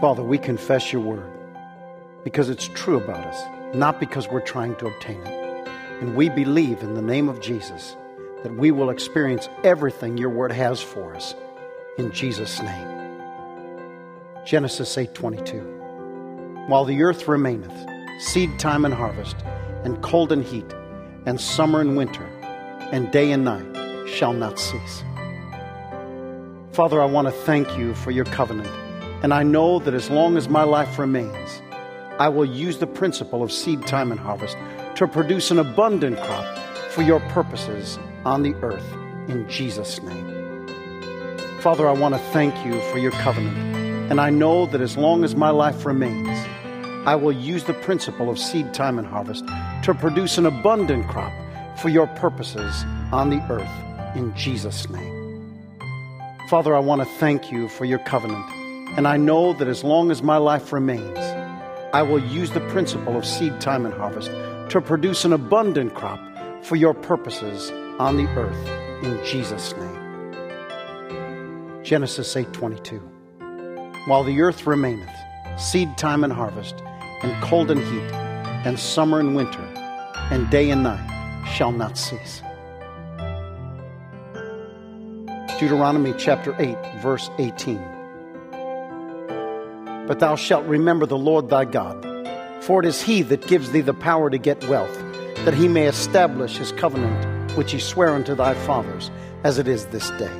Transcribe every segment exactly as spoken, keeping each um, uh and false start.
Father, we confess your word because it's true about us, not because we're trying to obtain it. And we believe in the name of Jesus that we will experience everything your word has for us. In Jesus' name. Genesis eight twenty-two. While the earth remaineth, seed time and harvest, and cold and heat, and summer and winter, and day and night shall not cease. Father, I want to thank you for your covenant, and I know that as long as my life remains, I will use the principle of seed time and harvest to produce an abundant crop for your purposes on the earth, in Jesus' name. Father, I want to thank you for your covenant, and I know that as long as my life remains, I will use the principle of seed time and harvest to produce an abundant crop for your purposes on the earth, in Jesus' name. Father, I want to thank you for your covenant, and I know that as long as my life remains, I will use the principle of seed time and harvest to produce an abundant crop for your purposes on the earth, in Jesus' name. Genesis eight twenty-two. While the earth remaineth, seed time and harvest, and cold and heat, and summer and winter, and day and night shall not cease. Deuteronomy chapter eight, verse eighteen. But thou shalt remember the Lord thy God, for it is he that gives thee the power to get wealth, that he may establish his covenant, which he sware unto thy fathers, as it is this day.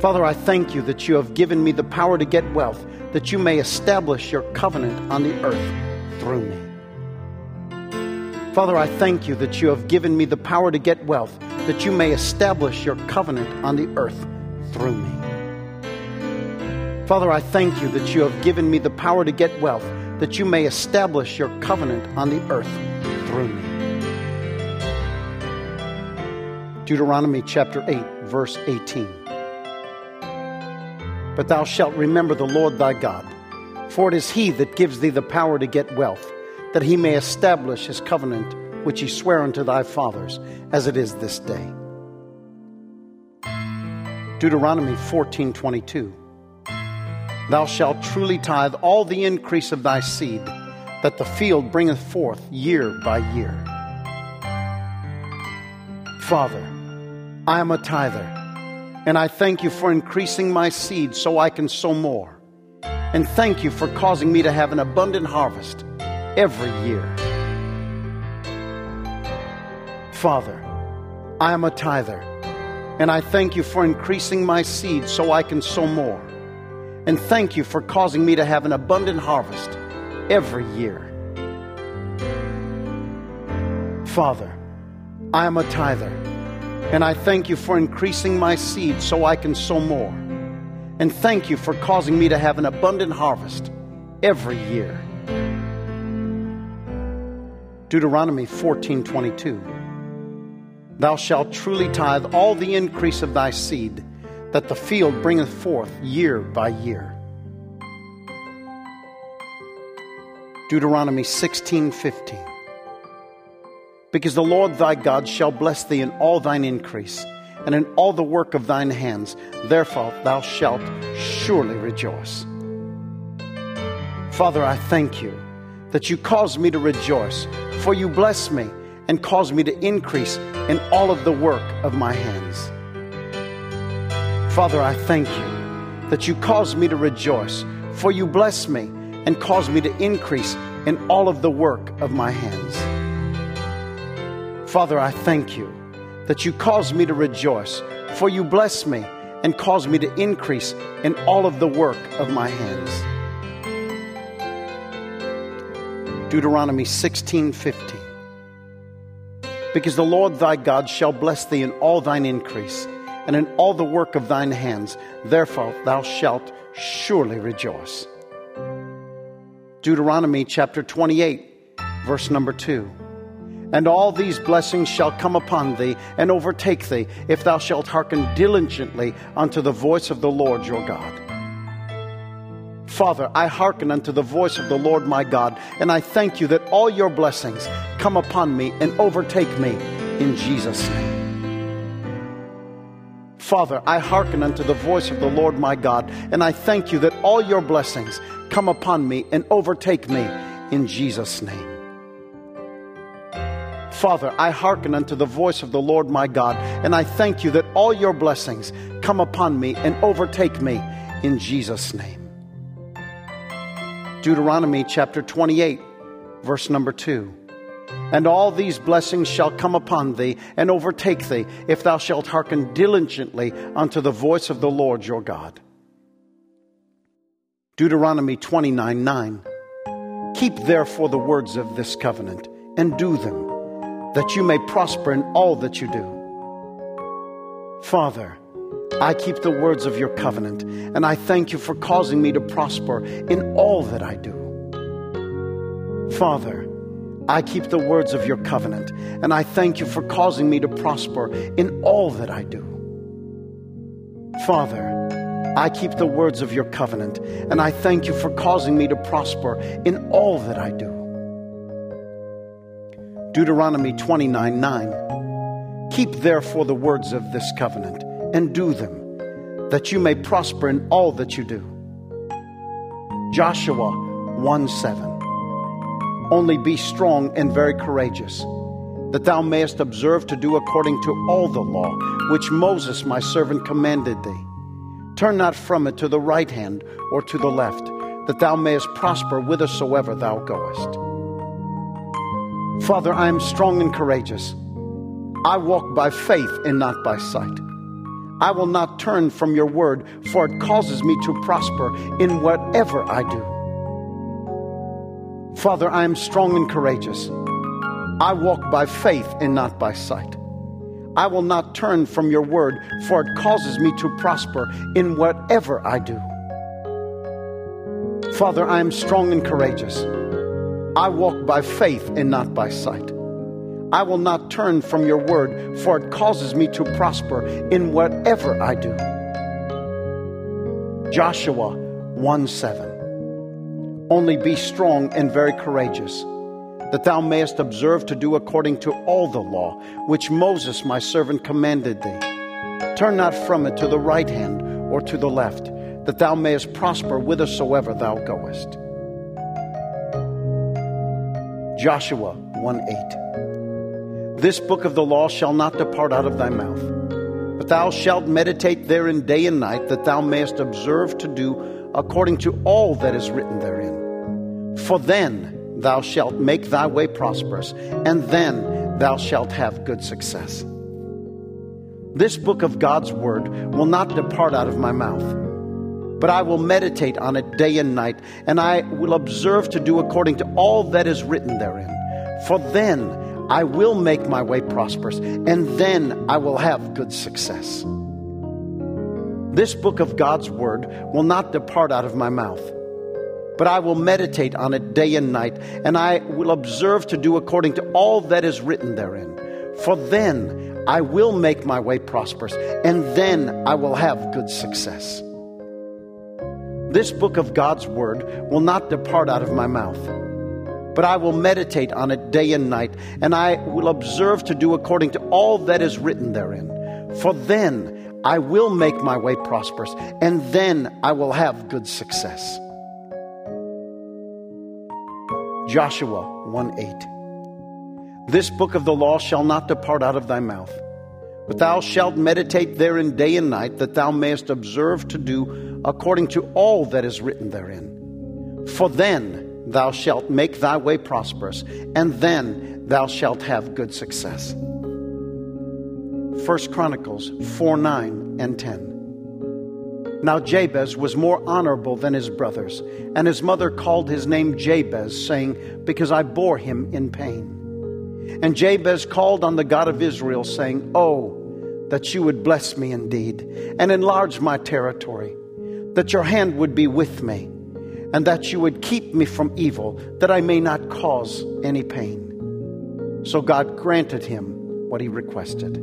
Father, I thank you that you have given me the power to get wealth, that you may establish your covenant on the earth through me. Father, I thank you that you have given me the power to get wealth, that you may establish your covenant on the earth through me. Father, I thank you that you have given me the power to get wealth, that you may establish your covenant on the earth through me. Deuteronomy chapter eight, verse eighteen. But thou shalt remember the Lord thy God, for it is he that gives thee the power to get wealth, that he may establish his covenant, which he sware unto thy fathers, as it is this day. Deuteronomy fourteen twenty-two. Thou shalt truly tithe all the increase of thy seed, that the field bringeth forth year by year. Father, I am a tither, and I thank you for increasing my seed so I can sow more. And thank you for causing me to have an abundant harvest every year. Father, I am a tither, and I thank you for increasing my seed so I can sow more. And thank you for causing me to have an abundant harvest every year. Father, I am a tither, and I thank you for increasing my seed so I can sow more. And thank you for causing me to have an abundant harvest every year. Deuteronomy fourteen twenty-two. Thou shalt truly tithe all the increase of thy seed, that the field bringeth forth year by year. Deuteronomy sixteen fifteen. Because the Lord thy God shall bless thee in all thine increase, and in all the work of thine hands, therefore thou shalt surely rejoice. Father, I thank you that you cause me to rejoice, for you bless me and cause me to increase in all of the work of my hands. Father, I thank you that you cause me to rejoice, for you bless me and cause me to increase in all of the work of my hands. Father, I thank you that you cause me to rejoice, for you bless me and cause me to increase in all of the work of my hands. Deuteronomy sixteen fifteen. Because the Lord thy God shall bless thee in all thine increase, and in all the work of thine hands, therefore thou shalt surely rejoice. Deuteronomy chapter twenty-eight, verse number two. And all these blessings shall come upon thee and overtake thee, if thou shalt hearken diligently unto the voice of the Lord your God. Father, I hearken unto the voice of the Lord my God, and I thank you that all your blessings come upon me and overtake me in Jesus' name. Father, I hearken unto the voice of the Lord my God, and I thank you that all your blessings come upon me and overtake me in Jesus' name. Father, I hearken unto the voice of the Lord my God, and I thank you that all your blessings come upon me and overtake me in Jesus' name. Deuteronomy chapter twenty-eight, verse number two. And all these blessings shall come upon thee and overtake thee, if thou shalt hearken diligently unto the voice of the Lord your God. Deuteronomy twenty-nine nine. Keep therefore the words of this covenant, and do them, that you may prosper in all that you do. Father, I keep the words of your covenant, and I thank you for causing me to prosper in all that I do. Father, I keep the words of your covenant, and I thank you for causing me to prosper in all that I do. Father, I keep the words of your covenant, and I thank you for causing me to prosper in all that I do. Deuteronomy twenty-nine nine. Keep therefore the words of this covenant, and do them, that you may prosper in all that you do. Joshua one seven. Only be strong and very courageous, that thou mayest observe to do according to all the law, which Moses my servant commanded thee. Turn not from it to the right hand or to the left, that thou mayest prosper whithersoever thou goest. Father, I am strong and courageous. I walk by faith and not by sight. I will not turn from your word, for it causes me to prosper in whatever I do. Father, I am strong and courageous. I walk by faith and not by sight. I will not turn from your word, for it causes me to prosper in whatever I do. Father, I am strong and courageous. I walk by faith and not by sight. I will not turn from your word, for it causes me to prosper in whatever I do. Joshua one seven. Only be strong and very courageous, that thou mayest observe to do according to all the law, which Moses my servant commanded thee. Turn not from it to the right hand or to the left, that thou mayest prosper whithersoever thou goest. Joshua one eight. This book of the law shall not depart out of thy mouth, but thou shalt meditate therein day and night, that thou mayest observe to do according to all that is written therein. For then thou shalt make thy way prosperous, and then thou shalt have good success. This book of God's word will not depart out of my mouth, but I will meditate on it day and night, and I will observe to do according to all that is written therein. For then I will make my way prosperous, and then I will have good success. This book of God's word will not depart out of my mouth, but I will meditate on it day and night, and I will observe to do according to all that is written therein. For then I will make my way prosperous, and then I will have good success. This book of God's word will not depart out of my mouth, but I will meditate on it day and night, and I will observe to do according to all that is written therein. For then I will make my way prosperous, and then I will have good success. Joshua one eight. This book of the law shall not depart out of thy mouth, but thou shalt meditate therein day and night, that thou mayest observe to do according to all that is written therein. For then thou shalt make thy way prosperous, and then thou shalt have good success. First Chronicles four nine and ten. Now Jabez was more honorable than his brothers, and his mother called his name Jabez, saying, because I bore him in pain. And Jabez called on the God of Israel, saying, oh, that you would bless me indeed, and enlarge my territory, that your hand would be with me, and that you would keep me from evil, that I may not cause any pain. So God granted him what he requested.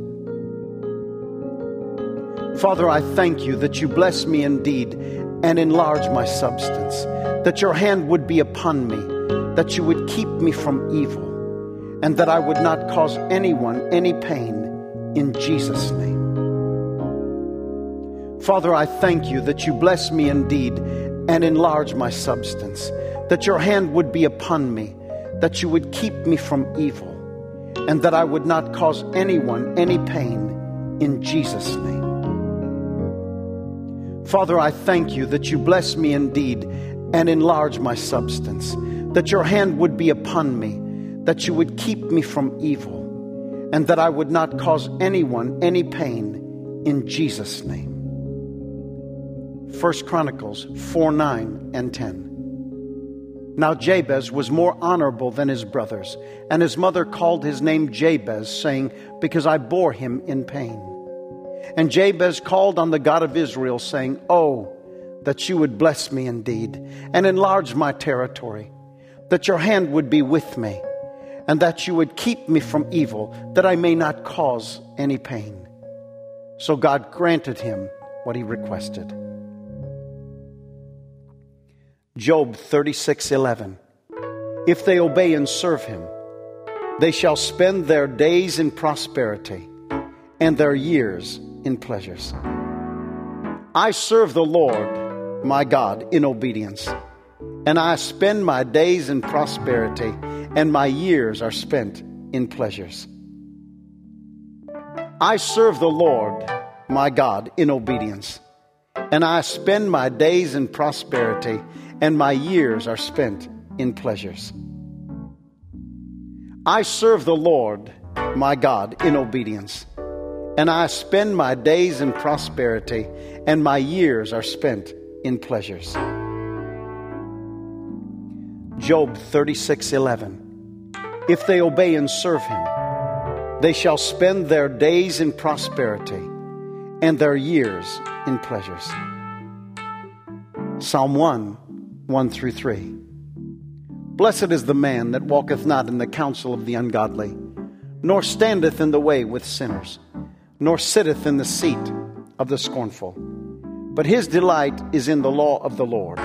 Father, I thank you that you bless me indeed and enlarge my substance, that your hand would be upon me, that you would keep me from evil, and that I would not cause anyone any pain, in Jesus' name. Father, I thank you that you bless me indeed and enlarge my substance, that your hand would be upon me, that you would keep me from evil, and that I would not cause anyone any pain, in Jesus' name. Father, I thank you that you bless me indeed and enlarge my substance, that your hand would be upon me, that you would keep me from evil, and that I would not cause anyone any pain, in Jesus' name. First Chronicles four, nine and ten. Now Jabez was more honorable than his brothers, and his mother called his name Jabez, saying, because I bore him in pain. And Jabez called on the God of Israel, saying, oh, that you would bless me indeed, and enlarge my territory, that your hand would be with me, and that you would keep me from evil, that I may not cause any pain. So God granted him what he requested. Job thirty-six, eleven. If they obey and serve him, they shall spend their days in prosperity and their years in pleasures. I serve the Lord, my God, in obedience, and I spend my days in prosperity, and my years are spent in pleasures. I serve the Lord, my God, in obedience, and I spend my days in prosperity, and my years are spent in pleasures. I serve the Lord, my God, in obedience, and I spend my days in prosperity, and my years are spent in pleasures. Job thirty-six, eleven. If they obey and serve him, they shall spend their days in prosperity, and their years in pleasures. Psalm one, one through three. Blessed is the man that walketh not in the counsel of the ungodly, nor standeth in the way with sinners, nor sitteth in the seat of the scornful. But his delight is in the law of the Lord,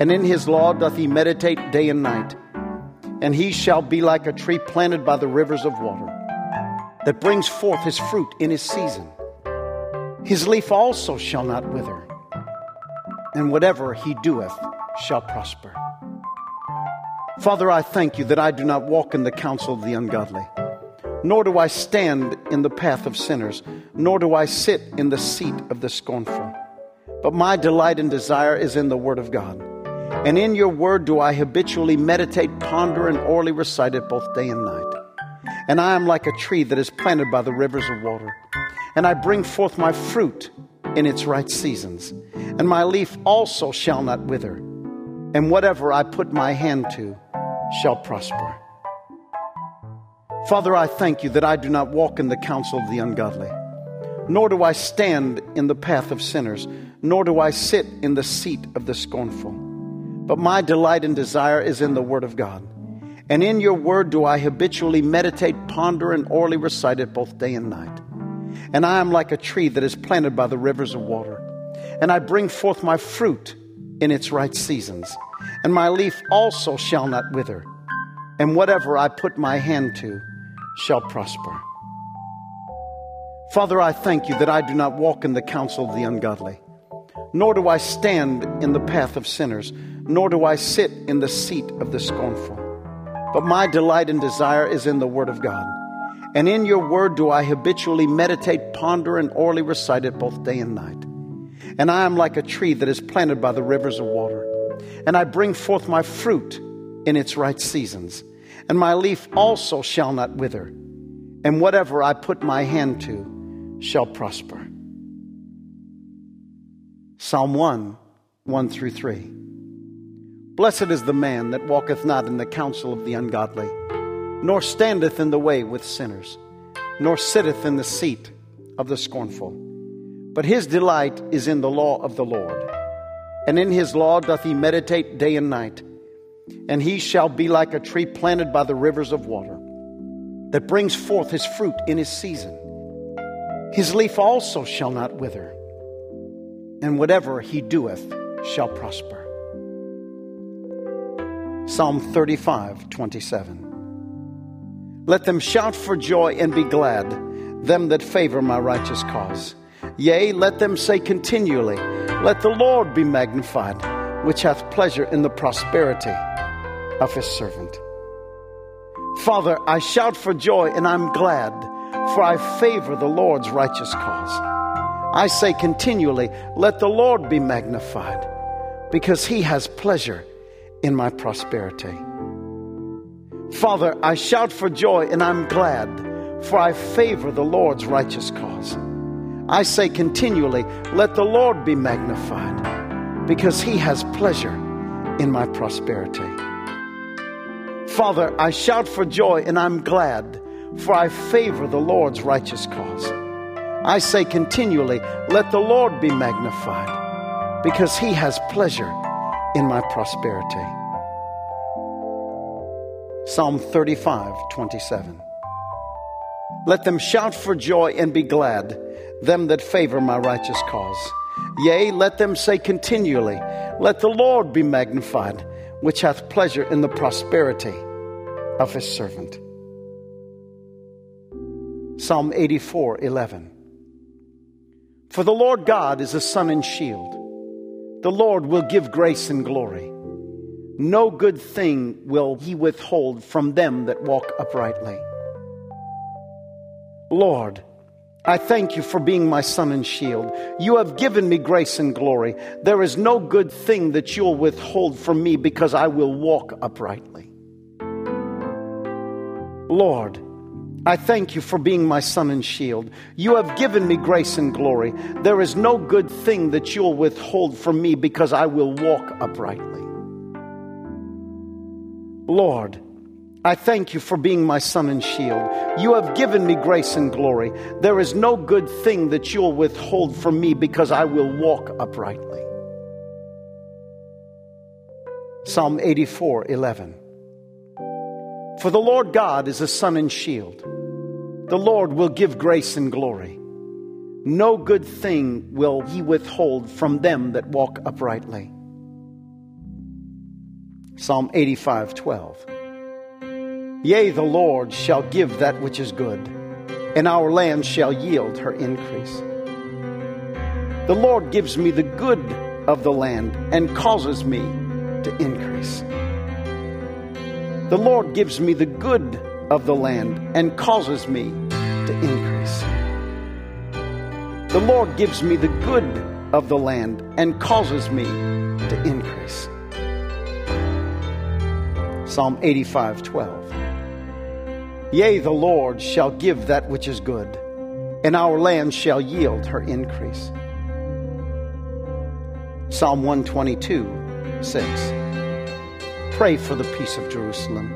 and in his law doth he meditate day and night. And he shall be like a tree planted by the rivers of water, that brings forth his fruit in his season. His leaf also shall not wither, and whatever he doeth shall prosper. Father, I thank you that I do not walk in the counsel of the ungodly, nor do I stand in the path of sinners, nor do I sit in the seat of the scornful. But my delight and desire is in the word of God, and in your word do I habitually meditate, ponder, and orally recite it both day and night. And I am like a tree that is planted by the rivers of water, and I bring forth my fruit in its right seasons, and my leaf also shall not wither, and whatever I put my hand to shall prosper. Father, I thank you that I do not walk in the counsel of the ungodly, nor do I stand in the path of sinners, nor do I sit in the seat of the scornful. But my delight and desire is in the word of God, and in your word do I habitually meditate, ponder, and orally recite it both day and night. And I am like a tree that is planted by the rivers of water, and I bring forth my fruit in its right seasons, and my leaf also shall not wither, and whatever I put my hand to shall prosper. Father, I thank you that I do not walk in the counsel of the ungodly, nor do I stand in the path of sinners, nor do I sit in the seat of the scornful. But my delight and desire is in the word of God, and in your word do I habitually meditate, ponder, and orally recite it both day and night. And I am like a tree that is planted by the rivers of water, and I bring forth my fruit in its right seasons, and my leaf also shall not wither, and whatever I put my hand to shall prosper. Psalm one, one through three. Blessed is the man that walketh not in the counsel of the ungodly, nor standeth in the way with sinners, nor sitteth in the seat of the scornful. But his delight is in the law of the Lord, and in his law doth he meditate day and night. And he shall be like a tree planted by the rivers of water, that brings forth his fruit in his season. His leaf also shall not wither, and whatever he doeth shall prosper. Psalm thirty-five, twenty-seven. Let them shout for joy and be glad, them that favor my righteous cause. Yea, let them say continually, Let the Lord be magnified, which hath pleasure in the prosperity of his servant. Father, I shout for joy and I'm glad, for I favor the Lord's righteous cause. I say continually, Let the Lord be magnified, because he has pleasure in my prosperity. Father, I shout for joy and I'm glad, for I favor the Lord's righteous cause. I say continually, Let the Lord be magnified, because he has pleasure in my prosperity. Father, I shout for joy and I'm glad, for I favor the Lord's righteous cause. I say continually, Let the Lord be magnified, because he has pleasure in my prosperity. Psalm thirty-five, twenty-seven. Let them shout for joy and be glad, them that favor my righteous cause. Yea, let them say continually, Let the Lord be magnified, which hath pleasure in the prosperity of his servant. Psalm eighty-four, eleven. For the Lord God is a sun and shield. The Lord will give grace and glory. No good thing will he withhold from them that walk uprightly. Lord, I thank you for being my sun and shield. You have given me grace and glory. There is no good thing that you'll withhold from me, because I will walk uprightly. Lord, I thank you for being my sun and shield. You have given me grace and glory. There is no good thing that you'll withhold from me, because I will walk uprightly. Lord, I thank you for being my sun and shield. You have given me grace and glory. There is no good thing that you'll withhold from me, because I will walk uprightly. Psalm eighty-four, eleven. For the Lord God is a sun and shield. The Lord will give grace and glory. No good thing will he withhold from them that walk uprightly. Psalm eighty-five, twelve. Yea, the Lord shall give that which is good, and our land shall yield her increase. The Lord gives me the good of the land and causes me to increase. The Lord gives me the good of the land and causes me to increase. The Lord gives me the good of the land and causes me to increase. Psalm eighty-five, twelve. Yea, the Lord shall give that which is good, and our land shall yield her increase. Psalm one twenty-two, six. Pray for the peace of Jerusalem.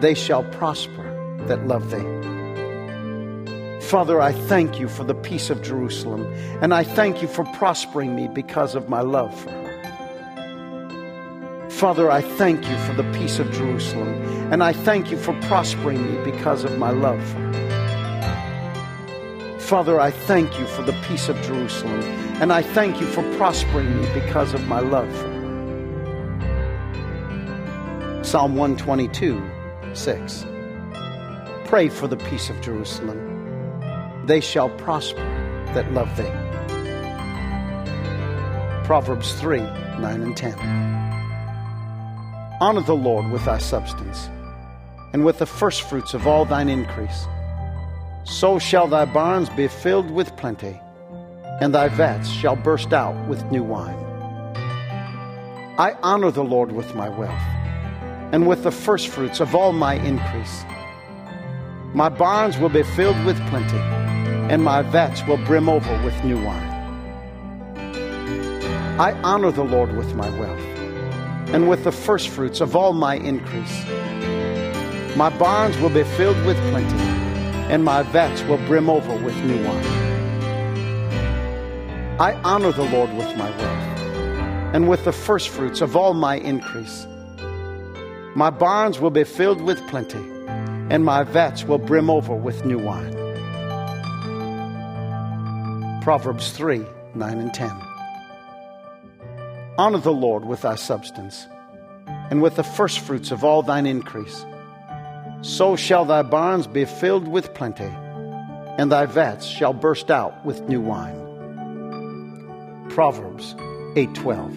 They shall prosper that love thee. Father, I thank you for the peace of Jerusalem, and I thank you for prospering me because of my love for her. Father, I thank you for the peace of Jerusalem, and I thank you for prospering me because of my love for her. Father, I thank you for the peace of Jerusalem, and I thank you for prospering me because of my love for her. Psalm one twenty-two, six. Pray for the peace of Jerusalem. They shall prosper that love thee. Proverbs three, nine and ten. Honor the Lord with thy substance, and with the firstfruits of all thine increase. So shall thy barns be filled with plenty, and thy vats shall burst out with new wine. I honor the Lord with my wealth, and with the firstfruits of all my increase. My barns will be filled with plenty, and my vats will brim over with new wine. I honor the Lord with my wealth, and with the firstfruits of all my increase. My barns will be filled with plenty, and my vats will brim over with new wine. I honor the Lord with my wealth, and with the firstfruits of all my increase. My barns will be filled with plenty, and my vats will brim over with new wine. Proverbs three, nine and ten. Honor the Lord with thy substance, and with the firstfruits of all thine increase. So shall thy barns be filled with plenty, and thy vats shall burst out with new wine. Proverbs eight twelve.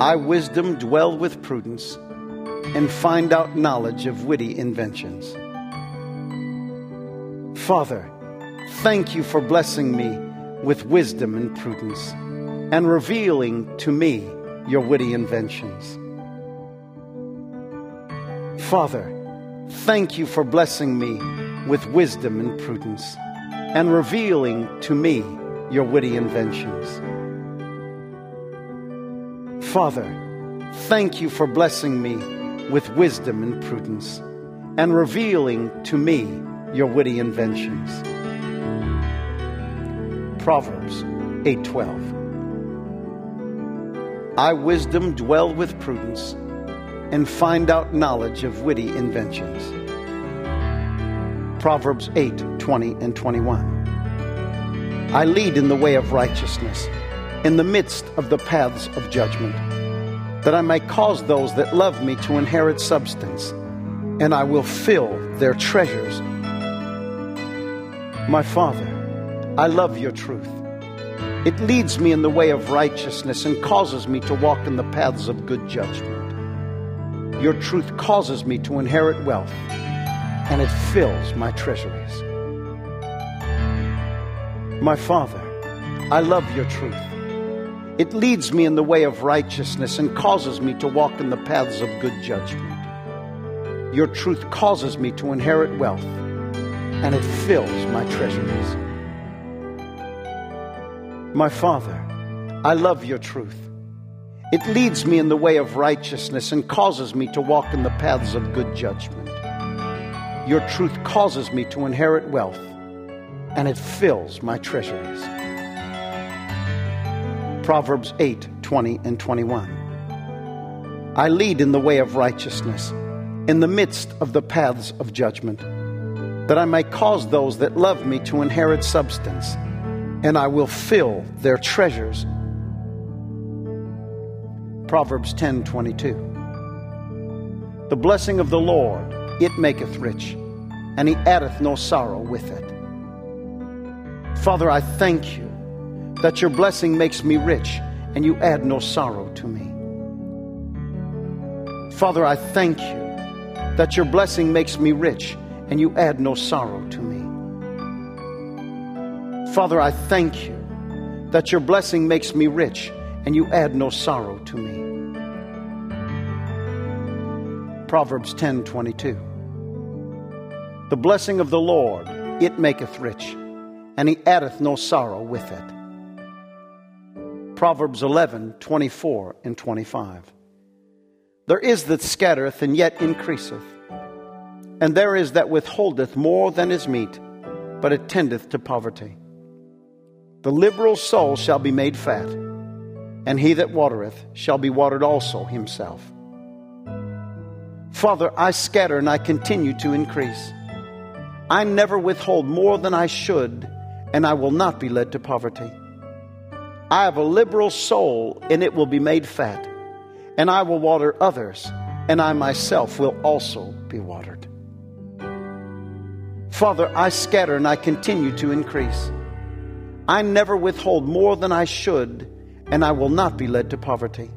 I, wisdom, dwell with prudence, and find out knowledge of witty inventions. Father, thank you for blessing me with wisdom and prudence, and revealing to me your witty inventions. Father, thank you for blessing me with wisdom and prudence, and revealing to me your witty inventions. Father, thank you for blessing me with wisdom and prudence, and revealing to me your witty inventions. Proverbs eight twelve. I, wisdom, dwell with prudence, and find out knowledge of witty inventions. Proverbs eight twenty and twenty-one. I lead in the way of righteousness, in the midst of the paths of judgment, that I may cause those that love me to inherit substance, and I will fill their treasures. My Father, I love your truth. It leads me in the way of righteousness and causes me to walk in the paths of good judgment. Your truth causes me to inherit wealth, and it fills my treasuries. My Father, I love your truth. It leads me in the way of righteousness and causes me to walk in the paths of good judgment. Your truth causes me to inherit wealth, and it fills my treasuries. My Father, I love your truth. It leads me in the way of righteousness and causes me to walk in the paths of good judgment. Your truth causes me to inherit wealth, and it fills my treasuries. Proverbs eight twenty and twenty-one. I lead in the way of righteousness, in the midst of the paths of judgment, that I may cause those that love me to inherit substance, and I will fill their treasures. Proverbs ten twenty-two. The blessing of the Lord, it maketh rich, and he addeth no sorrow with it. Father, I thank you that your blessing makes me rich and you add no sorrow to me. Father, I thank you that your blessing makes me rich and you add no sorrow to me. Father, I thank you that your blessing makes me rich and you add no sorrow to me. Proverbs ten twenty-two. The blessing of the Lord, it maketh rich, and he addeth no sorrow with it. Proverbs eleven twenty-four and twenty-five. There is that scattereth and yet increaseth, and there is that withholdeth more than is meet, but it tendeth to poverty. The liberal soul shall be made fat, and he that watereth shall be watered also himself. Father, I scatter and I continue to increase. I never withhold more than I should, and I will not be led to poverty. I have a liberal soul, and it will be made fat, and I will water others, and I myself will also be watered. Father, I scatter and I continue to increase. I never withhold more than I should, and I will not be led to poverty.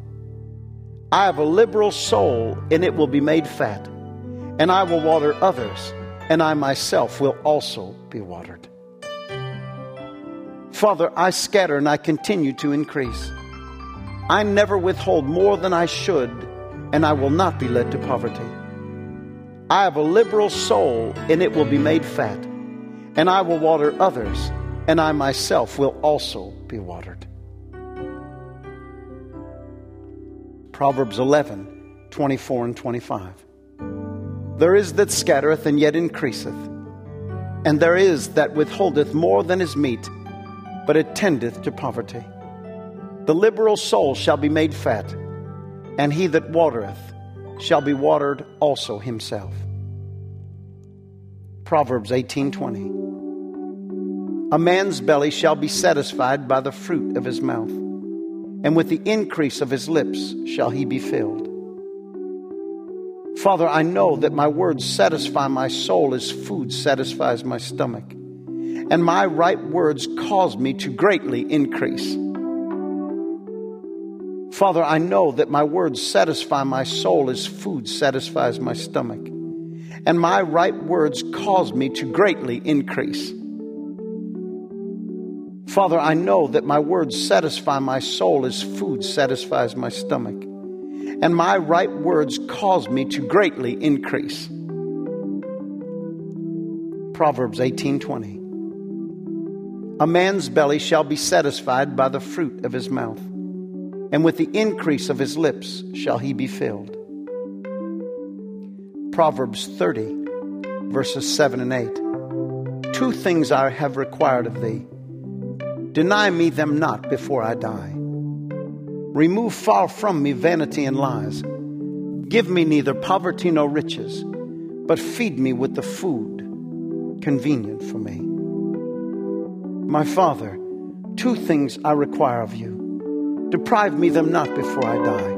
I have a liberal soul, and it will be made fat, and I will water others, and I myself will also be watered. Father, I scatter and I continue to increase. I never withhold more than I should, and I will not be led to poverty. I have a liberal soul, and it will be made fat, and I will water others, and I myself will also be watered. Proverbs eleven twenty-four and twenty-five. There is that scattereth and yet increaseth, and there is that withholdeth more than is meet, but it tendeth to poverty. The liberal soul shall be made fat, and he that watereth shall be watered also himself. Proverbs eighteen twenty. A man's belly shall be satisfied by the fruit of his mouth, and with the increase of his lips shall he be filled. Father, I know that my words satisfy my soul as food satisfies my stomach, and my right words cause me to greatly increase. Father, I know that my words satisfy my soul as food satisfies my stomach, and my right words cause me to greatly increase. Father, I know that my words satisfy my soul as food satisfies my stomach, and my right words cause me to greatly increase. Proverbs eighteen twenty. A man's belly shall be satisfied by the fruit of his mouth, and with the increase of his lips shall he be filled. Proverbs thirty, verses seven and eight. Two things I have required of thee. Deny me them not before I die. Remove far from me vanity and lies. Give me neither poverty nor riches, but feed me with the food convenient for me. My Father, two things I require of you. Deprive me them not before I die.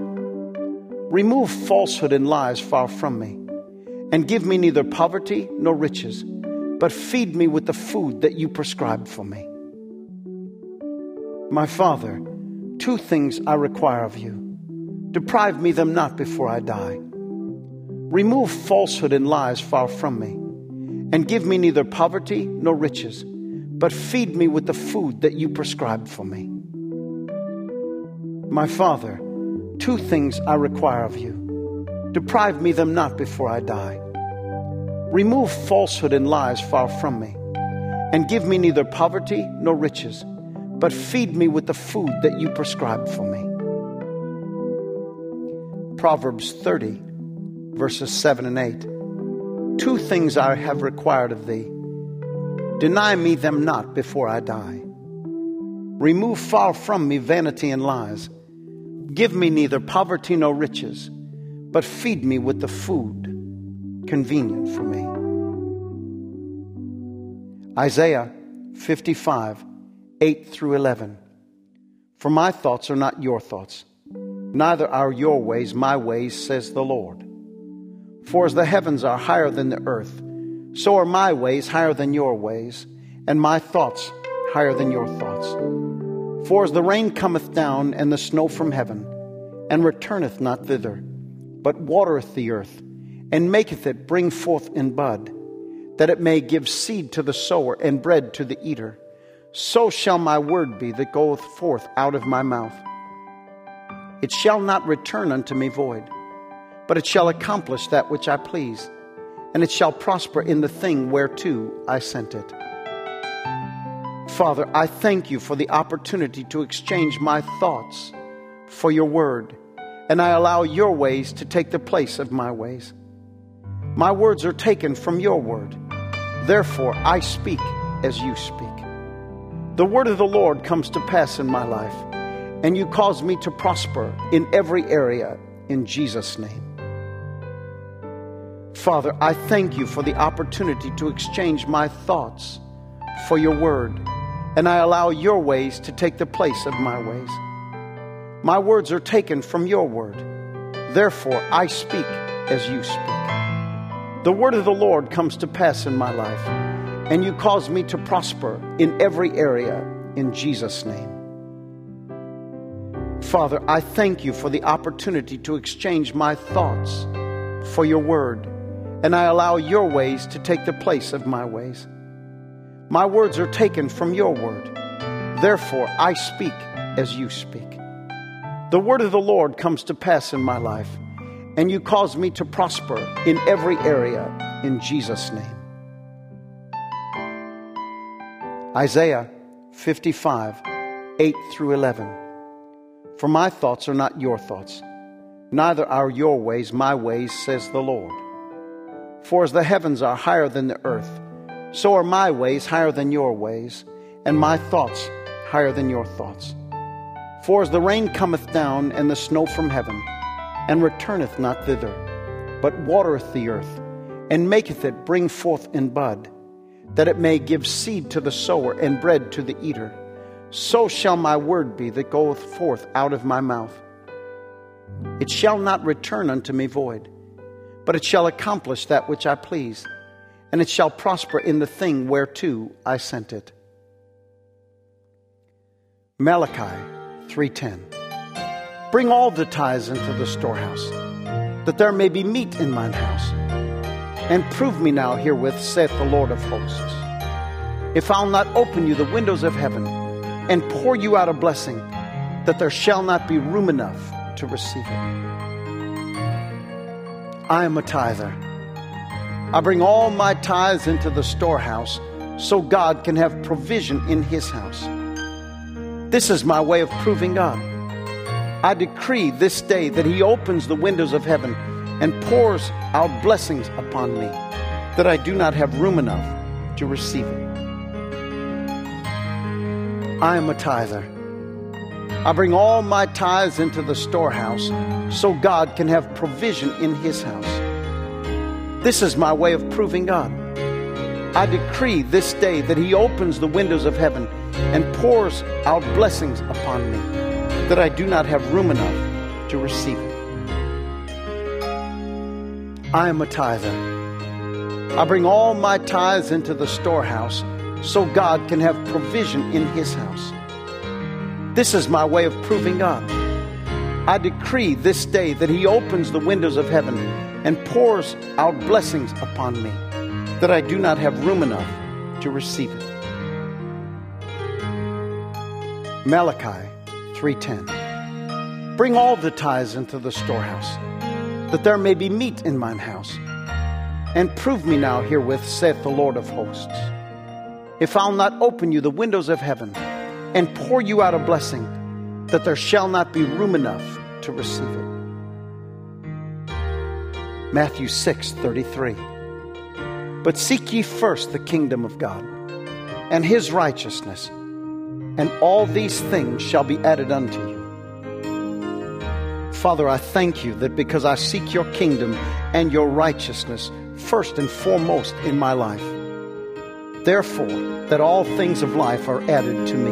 Remove falsehood and lies far from me, and give me neither poverty nor riches, but feed me with the food that you prescribe for me. My Father, two things I require of you. Deprive me them not before I die. Remove falsehood and lies far from me, and give me neither poverty nor riches, but feed me with the food that you prescribe for me. My Father, two things I require of you. Deprive me them not before I die. Remove falsehood and lies far from me, and give me neither poverty nor riches, but feed me with the food that you prescribe for me. Proverbs thirty, verses seven and eight. Two things I have required of thee. Deny me them not before I die. Remove far from me vanity and lies. Give me neither poverty nor riches, but feed me with the food convenient for me. Isaiah fifty-five, eight through eleven. For my thoughts are not your thoughts, neither are your ways my ways, says the Lord. For as the heavens are higher than the earth, so are my ways higher than your ways, and my thoughts higher than your thoughts. For as the rain cometh down, and the snow from heaven, and returneth not thither, but watereth the earth, and maketh it bring forth in bud, that it may give seed to the sower, and bread to the eater, so shall my word be that goeth forth out of my mouth. It shall not return unto me void, but it shall accomplish that which I please, and it shall prosper in the thing whereto I sent it. Father, I thank you for the opportunity to exchange my thoughts for your word, and I allow your ways to take the place of my ways. My words are taken from your word, therefore I speak as you speak. The word of the Lord comes to pass in my life, and you cause me to prosper in every area, in Jesus' name. Father, I thank you for the opportunity to exchange my thoughts for your word, and I allow your ways to take the place of my ways. My words are taken from your word, therefore I speak as you speak. The word of the Lord comes to pass in my life, and you cause me to prosper in every area, in Jesus' name. Father, I thank you for the opportunity to exchange my thoughts for your word, and I allow your ways to take the place of my ways. My words are taken from your word, therefore I speak as you speak. The word of the Lord comes to pass in my life, and you cause me to prosper in every area, in Jesus' name. Isaiah fifty-five, eight through eleven. For my thoughts are not your thoughts, neither are your ways my ways, says the Lord. For as the heavens are higher than the earth, so are my ways higher than your ways, and my thoughts higher than your thoughts. For as the rain cometh down, and the snow from heaven, and returneth not thither, but watereth the earth, and maketh it bring forth in bud, that it may give seed to the sower and bread to the eater, so shall my word be that goeth forth out of my mouth. It shall not return unto me void, but it shall accomplish that which I please, and it shall prosper in the thing whereto I sent it." Malachi three ten. "Bring all the tithes into the storehouse, that there may be meat in mine house. And prove me now herewith, saith the Lord of hosts, if I'll not open you the windows of heaven, and pour you out a blessing, that there shall not be room enough to receive it." I am a tither. I bring all my tithes into the storehouse, so God can have provision in his house. This is my way of proving God. I decree this day that he opens the windows of heaven and pours out blessings upon me, that I do not have room enough to receive it. I am a tither. I bring all my tithes into the storehouse, so God can have provision in his house. This is my way of proving God. I decree this day that he opens the windows of heaven and pours out blessings upon me, that I do not have room enough to receive it. I am a tither. I bring all my tithes into the storehouse, so God can have provision in his house. This is my way of proving God. I decree this day that he opens the windows of heaven and pours out blessings upon me, that I do not have room enough to receive it. Malachi three ten. "Bring all the tithes into the storehouse, that there may be meat in mine house. And prove me now herewith, saith the Lord of hosts, if I'll not open you the windows of heaven, and pour you out a blessing, that there shall not be room enough to receive it." Matthew six thirty-three. "But seek ye first the kingdom of God, and his righteousness, and all these things shall be added unto you." Father, I thank you that because I seek your kingdom and your righteousness first and foremost in my life, therefore, that all things of life are added to me.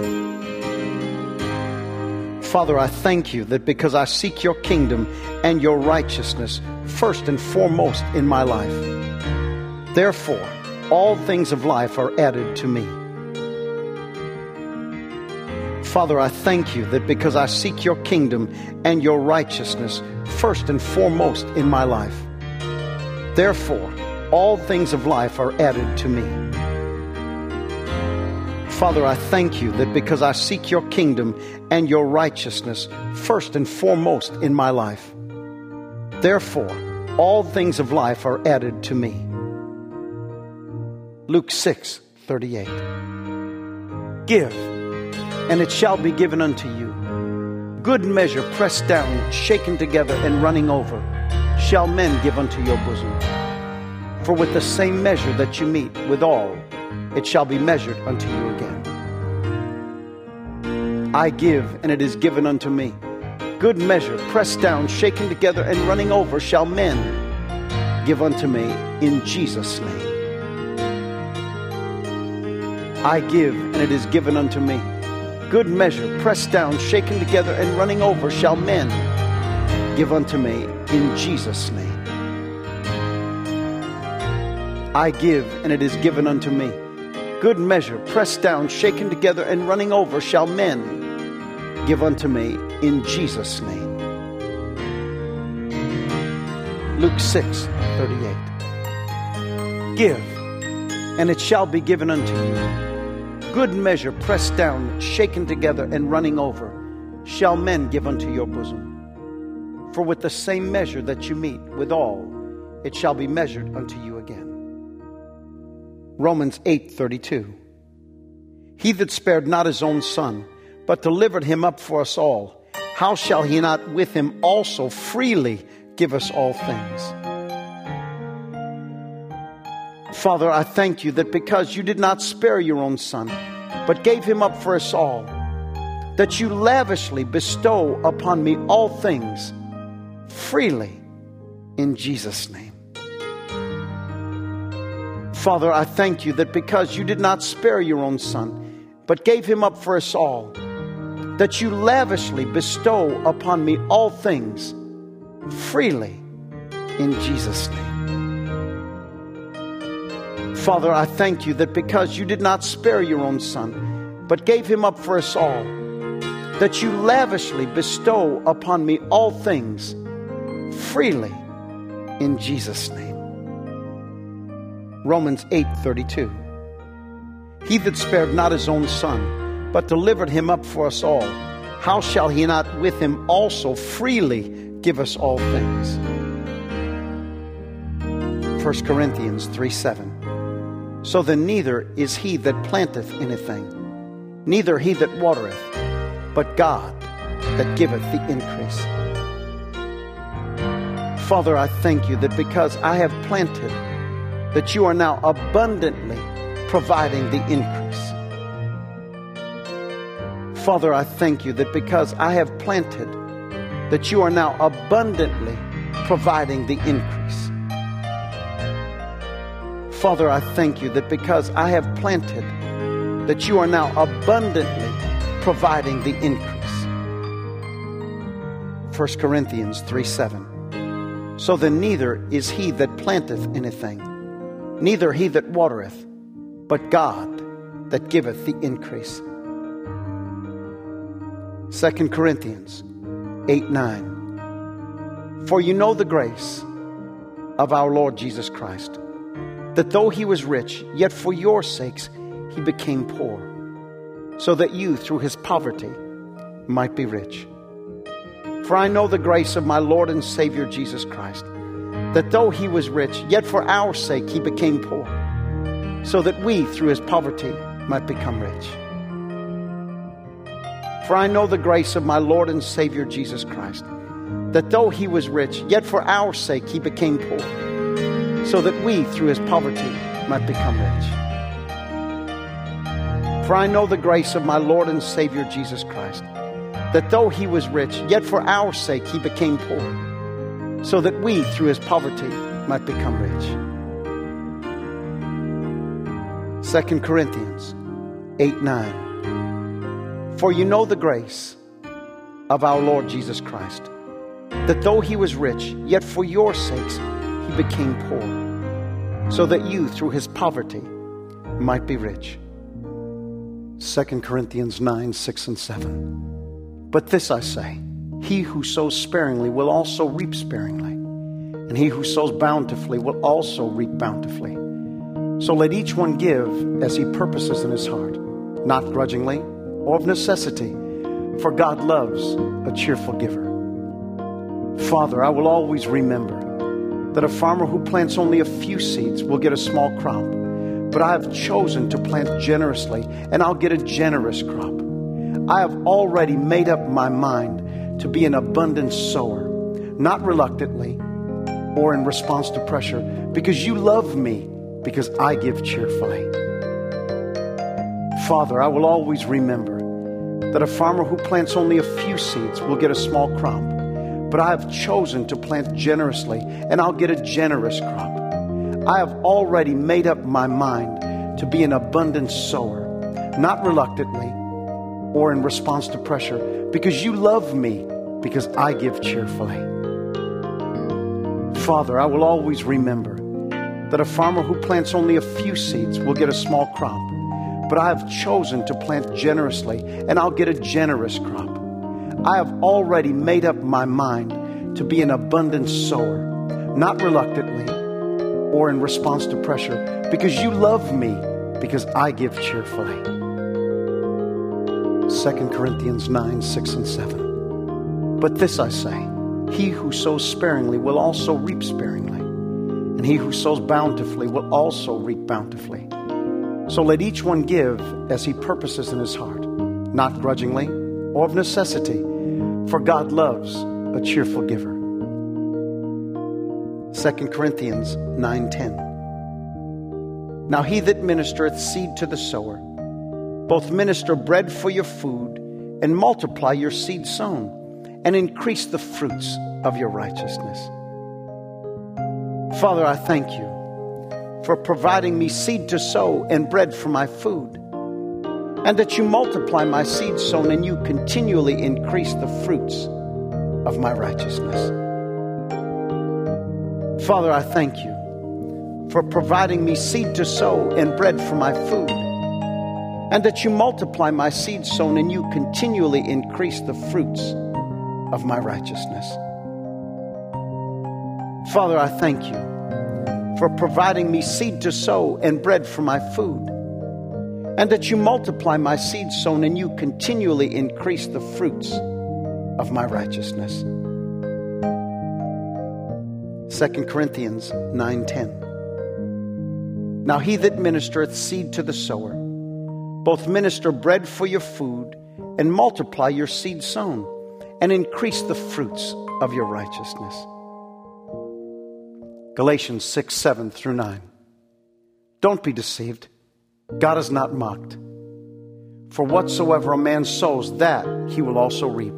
Father, I thank you that because I seek your kingdom and your righteousness first and foremost in my life, therefore, all things of life are added to me. Father, I thank you that because I seek your kingdom and your righteousness first and foremost in my life, therefore, all things of life are added to me. Father, I thank you that because I seek your kingdom and your righteousness first and foremost in my life, therefore, all things of life are added to me. Luke six thirty-eight. "Give, and it shall be given unto you. Good measure, pressed down, shaken together, and running over, shall men give unto your bosom. For with the same measure that you meet withal, it shall be measured unto you again." I give, and it is given unto me. Good measure, pressed down, shaken together, and running over, shall men give unto me, in Jesus' name. I give, and it is given unto me. Good measure, pressed down, shaken together, and running over, shall men give unto me, in Jesus' name. I give, and it is given unto me. Good measure, pressed down, shaken together, and running over, shall men give unto me, in Jesus' name. Luke six thirty-eight. "Give, and it shall be given unto you. Good measure, pressed down, shaken together, and running over, shall men give unto your bosom. For with the same measure that you meet withal, it shall be measured unto you again." Romans eight thirty-two. "He that spared not his own son, but delivered him up for us all, how shall he not with him also freely give us all things?" Father, I thank you that because you did not spare your own son, but gave him up for us all, that you lavishly bestow upon me all things freely in Jesus' name. Father, I thank you that because you did not spare your own son, but gave him up for us all, that you lavishly bestow upon me all things freely in Jesus' name. Father, I thank you that because you did not spare your own son, but gave him up for us all, that you lavishly bestow upon me all things freely in Jesus' name. Romans eight thirty-two. He that spared not his own son, but delivered him up for us all, how shall he not with him also freely give us all things? First Corinthians three seven. So then neither is he that planteth anything, neither he that watereth, but God that giveth the increase. Father, I thank you that because I have planted, that you are now abundantly providing the increase. Father, I thank you that because I have planted, that you are now abundantly providing the increase. Father, I thank you that because I have planted, that you are now abundantly providing the increase. First Corinthians three seven. So then neither is he that planteth anything, neither he that watereth, but God that giveth the increase. Second Corinthians eight nine. For you know the grace of our Lord Jesus Christ, that though he was rich, yet for your sakes he became poor, so that you through his poverty might be rich. For I know the grace of my Lord and Savior Jesus Christ, that though he was rich, yet for our sake he became poor, so that we through his poverty might become rich. For I know the grace of my Lord and Savior Jesus Christ, that though he was rich, yet for our sake he became poor, so that we through his poverty might become rich. For I know the grace of my Lord and Savior Jesus Christ, that though he was rich, yet for our sake he became poor, so that we through his poverty might become rich. Second Corinthians eight nine. For you know the grace of our Lord Jesus Christ, that though he was rich, yet for your sakes he became poor, so that you through his poverty might be rich. Second Corinthians nine six and seven. But this I say, he who sows sparingly will also reap sparingly, and he who sows bountifully will also reap bountifully. So let each one give as he purposes in his heart, not grudgingly or of necessity, for God loves a cheerful giver. Father, I will always remember that a farmer who plants only a few seeds will get a small crop, but I have chosen to plant generously, and I'll get a generous crop. I have already made up my mind to be an abundant sower, not reluctantly or in response to pressure, because you love me, because I give cheerfully. Father, I will always remember that a farmer who plants only a few seeds will get a small crop, but I have chosen to plant generously, and I'll get a generous crop. I have already made up my mind to be an abundant sower, not reluctantly or in response to pressure, because you love me, because I give cheerfully. Father, I will always remember that a farmer who plants only a few seeds will get a small crop, but I have chosen to plant generously, and I'll get a generous crop. I have already made up my mind to be an abundant sower, not reluctantly or in response to pressure, because you love me, because I give cheerfully. Second Corinthians nine six and seven. But this I say, he who sows sparingly will also reap sparingly, and he who sows bountifully will also reap bountifully. So let each one give as he purposes in his heart, not grudgingly or of necessity, for God loves a cheerful giver. Second Corinthians nine ten. Now he that ministereth seed to the sower, both minister bread for your food, and multiply your seed sown, and increase the fruits of your righteousness. Father, I thank you for providing me seed to sow and bread for my food, and that you multiply my seed sown, and you continually increase the fruits of my righteousness. Father, I thank you for providing me seed to sow and bread for my food, and that you multiply my seed sown and you continually increase the fruits of my righteousness. Father, I thank you for providing me seed to sow and bread for my food, and that you multiply my seed sown and you continually increase the fruits of my righteousness. Second Corinthians nine ten. Now he that ministereth seed to the sower, both minister bread for your food, and multiply your seed sown, and increase the fruits of your righteousness. Galatians six, seven through nine. Don't be deceived. God is not mocked. For whatsoever a man sows, that he will also reap.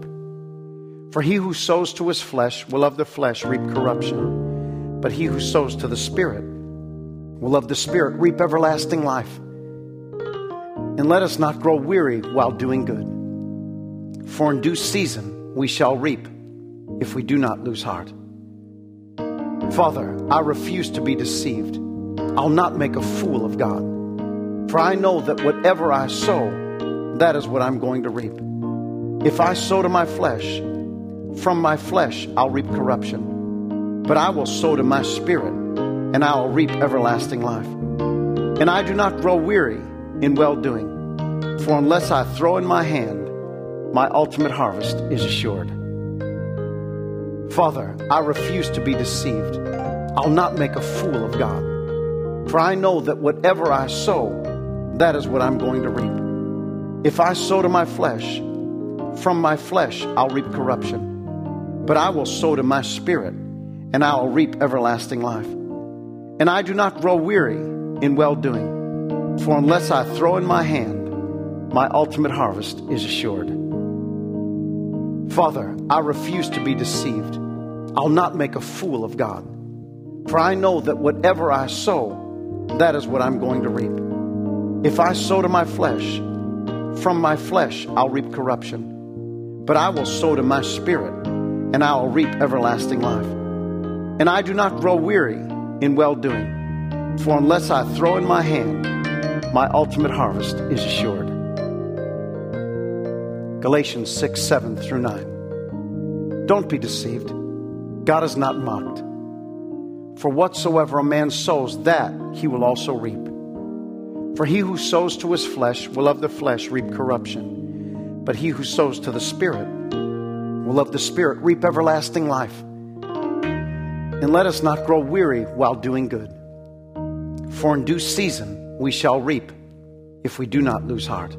For he who sows to his flesh will of the flesh reap corruption, but he who sows to the Spirit will of the Spirit reap everlasting life. And let us not grow weary while doing good, for in due season we shall reap if we do not lose heart. Father, I refuse to be deceived. I'll not make a fool of God. For I know that whatever I sow, that is what I'm going to reap. If I sow to my flesh, from my flesh I'll reap corruption. But I will sow to my spirit, and I will reap everlasting life. And I do not grow weary in well-doing, for unless I throw in my hand, my ultimate harvest is assured. Father, I refuse to be deceived. I'll not make a fool of God. For I know that whatever I sow, that is what I'm going to reap. If I sow to my flesh, from my flesh I'll reap corruption. But I will sow to my spirit, and I will reap everlasting life. And I do not grow weary in well-doing, for unless I throw in my hand, my ultimate harvest is assured. Father, I refuse to be deceived. I'll not make a fool of God. For I know that whatever I sow, that is what I'm going to reap. If I sow to my flesh, from my flesh I'll reap corruption. But I will sow to my spirit, and I will reap everlasting life. And I do not grow weary in well-doing, for unless I throw in my hand, my ultimate harvest is assured. Galatians six, seven through nine. Don't be deceived. God is not mocked. For whatsoever a man sows, that he will also reap. For he who sows to his flesh will of the flesh reap corruption, but he who sows to the Spirit will of the Spirit reap everlasting life. And let us not grow weary while doing good, for in due season we shall reap if we do not lose heart.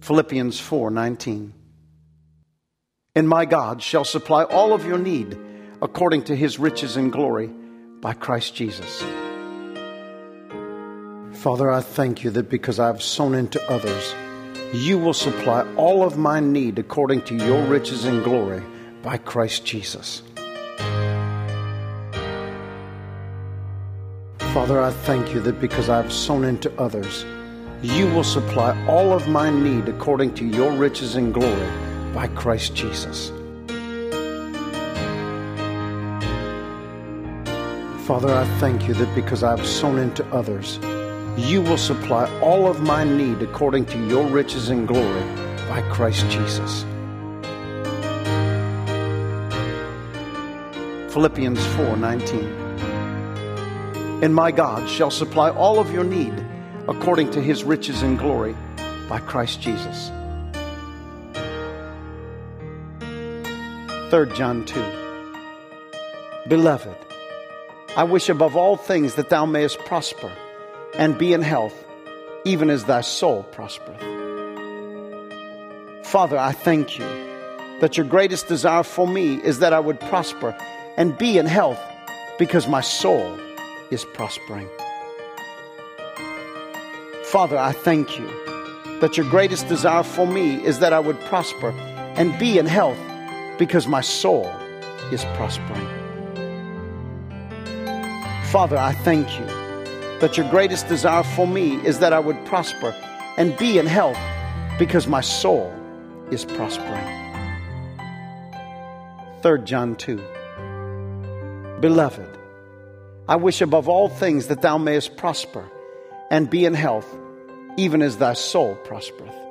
Philippians four nineteen. And my God shall supply all of your need according to his riches and glory by Christ Jesus. Father, I thank you that because I've sown into others, you will supply all of my need according to your riches and glory by Christ Jesus. Father, I thank you that because I've sown into others, you will supply all of my need according to your riches and glory by Christ Jesus. Father, I thank you that because I have sown into others, you will supply all of my need according to your riches and glory by Christ Jesus. Philippians four nineteen. And my God shall supply all of your need according to his riches and glory by Christ Jesus. Third John two. Beloved, I wish above all things that thou mayest prosper and be in health, even as thy soul prospereth. Father, I thank you that your greatest desire for me is that I would prosper and be in health because my soul is prospering. Father, I thank you that your greatest desire for me is that I would prosper and be in health because my soul is prospering. Father, I thank you that your greatest desire for me is that I would prosper and be in health because my soul is prospering. Third John two. Beloved, I wish above all things that thou mayest prosper and be in health, even as thy soul prospereth.